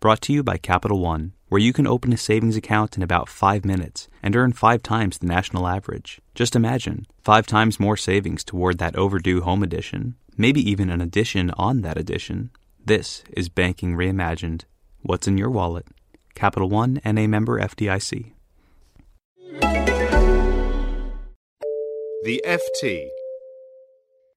Brought to you by Capital One, where you can open a savings account in about 5 minutes and earn 5 times the national average. Just imagine, 5 times more savings toward that overdue home edition. Maybe even an addition on that addition. This is banking reimagined. What's in your wallet? Capital One NA, member FDIC. The FT.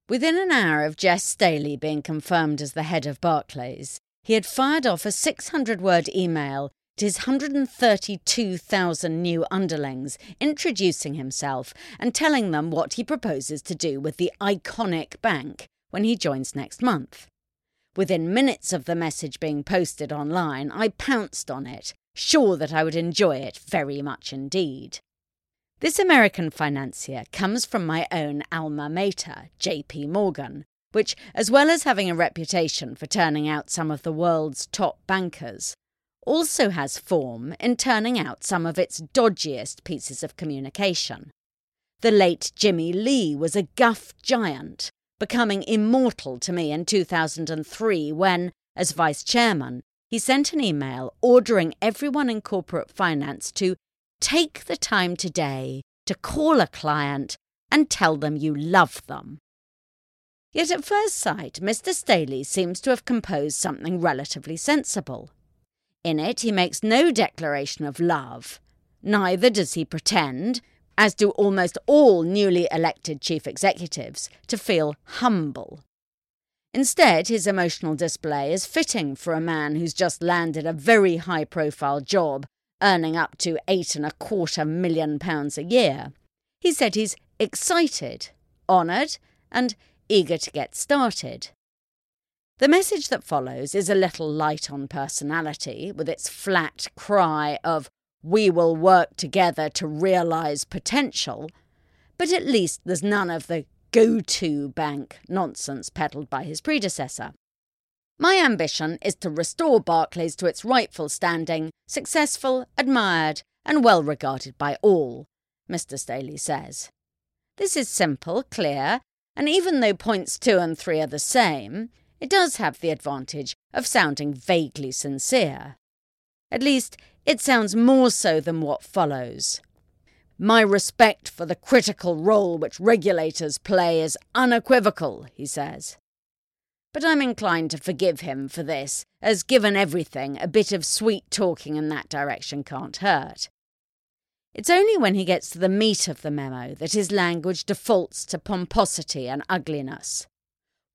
Within an hour of Jess Staley being confirmed as the head of Barclays, he had fired off a 600-word email to his 132,000 new underlings, introducing himself and telling them what he proposes to do with the iconic bank when he joins next month. Within minutes of the message being posted online, I pounced on it, sure that I would enjoy it very much indeed. This American financier comes from my own alma mater, J.P. Morgan, which, as well as having a reputation for turning out some of the world's top bankers, also has form in turning out some of its dodgiest pieces of communication. The late Jimmy Lee was a guff giant, becoming immortal to me in 2003 when, as vice chairman, he sent an email ordering everyone in corporate finance to take the time today to call a client and tell them you love them. Yet at first sight, Mr. Staley seems to have composed something relatively sensible. In it, he makes no declaration of love. Neither does he pretend, as do almost all newly elected chief executives, to feel humble. Instead, his emotional display is fitting for a man who's just landed a very high-profile job, earning up to £8.25 million a year. He said he's excited, honoured, and eager to get started. The message that follows is a little light on personality, with its flat cry of, "We will work together to realise potential," but at least there's none of the go-to bank nonsense peddled by his predecessor. My ambition is to restore Barclays to its rightful standing, successful, admired, and well regarded by all, Mr. Staley says. This is simple, clear, and even though points 2 and 3 are the same, it does have the advantage of sounding vaguely sincere. At least, it sounds more so than what follows. "My respect for the critical role which regulators play is unequivocal," he says. But I'm inclined to forgive him for this, as given everything, a bit of sweet talking in that direction can't hurt. It's only when he gets to the meat of the memo that his language defaults to pomposity and ugliness.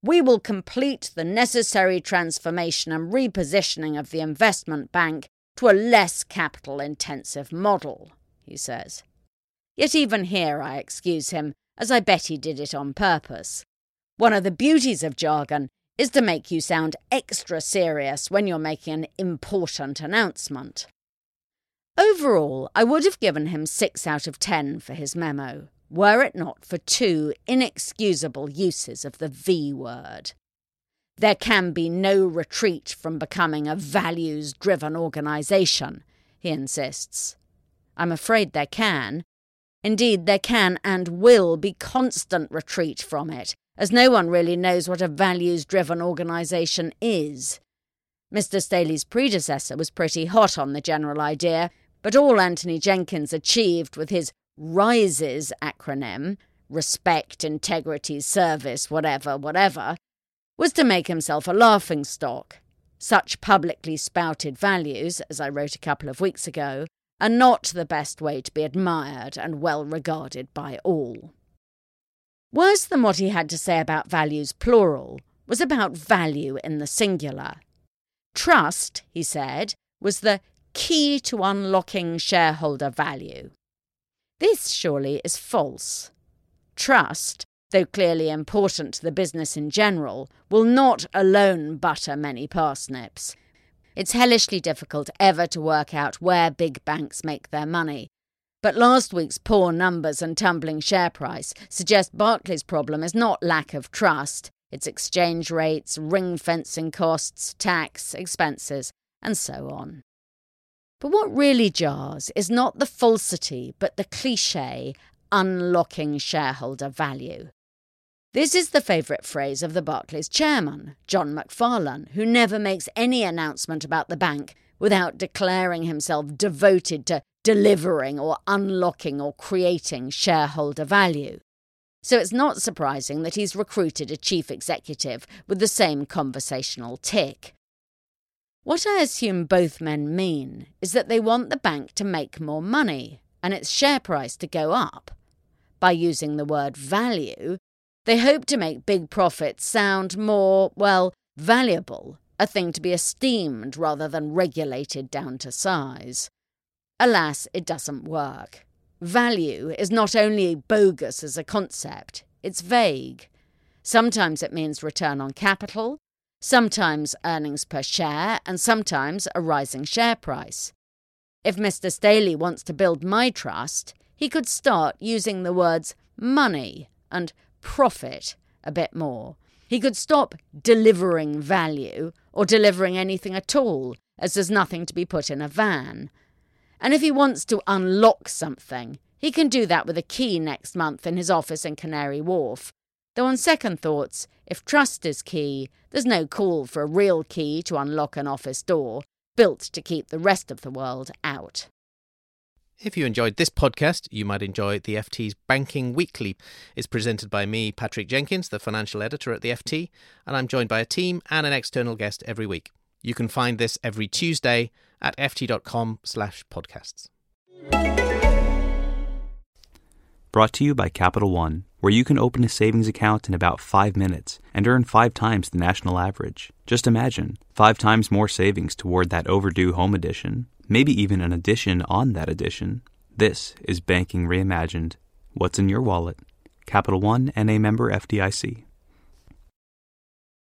"We will complete the necessary transformation and repositioning of the investment bank to a less capital-intensive model," he says. Yet even here I excuse him, as I bet he did it on purpose. One of the beauties of jargon is to make you sound extra serious when you're making an important announcement. Overall, I would have given him 6 out of 10 for his memo, were it not for 2 inexcusable uses of the V word. There can be no retreat from becoming a values-driven organisation, he insists. I'm afraid there can. Indeed, there can and will be constant retreat from it, as no one really knows what a values-driven organisation is. Mr. Staley's predecessor was pretty hot on the general idea, but all Anthony Jenkins achieved with his RISES acronym, respect, integrity, service, whatever, whatever, was to make himself a laughingstock. Such publicly spouted values, as I wrote a couple of weeks ago, are not the best way to be admired and well regarded by all. Worse than what he had to say about values plural was about value in the singular. Trust, he said, was the key to unlocking shareholder value. This surely is false. Trust, though clearly important to the business in general, will not alone butter many parsnips. It's hellishly difficult ever to work out where big banks make their money, but last week's poor numbers and tumbling share price suggest Barclays' problem is not lack of trust, it's exchange rates, ring-fencing costs, tax, expenses, and so on. But what really jars is not the falsity but the cliché, unlocking shareholder value. This is the favourite phrase of the Barclays chairman, John McFarlane, who never makes any announcement about the bank without declaring himself devoted to delivering or unlocking or creating shareholder value. So it's not surprising that he's recruited a chief executive with the same conversational tick. What I assume both men mean is that they want the bank to make more money and its share price to go up. By using the word value, they hope to make big profits sound more, well, valuable, a thing to be esteemed rather than regulated down to size. Alas, it doesn't work. Value is not only bogus as a concept, it's vague. Sometimes it means return on capital, sometimes earnings per share, and sometimes a rising share price. If Mr. Staley wants to build my trust, he could start using the words money and profit a bit more. He could stop delivering value or delivering anything at all, as there's nothing to be put in a van. And if he wants to unlock something, he can do that with a key next month in his office in Canary Wharf. Though on second thoughts, if trust is key, there's no call for a real key to unlock an office door, built to keep the rest of the world out. If you enjoyed this podcast, you might enjoy the FT's Banking Weekly. It's presented by me, Patrick Jenkins, the financial editor at the FT, and I'm joined by a team and an external guest every week. You can find this every Tuesday at ft.com/podcasts. Brought to you by Capital One, where you can open a savings account in about 5 minutes and earn 5 times the national average. Just imagine, 5 times more savings toward that overdue home edition. Maybe even an addition on that addition. This is Banking Reimagined. What's in your wallet? Capital One and a member FDIC.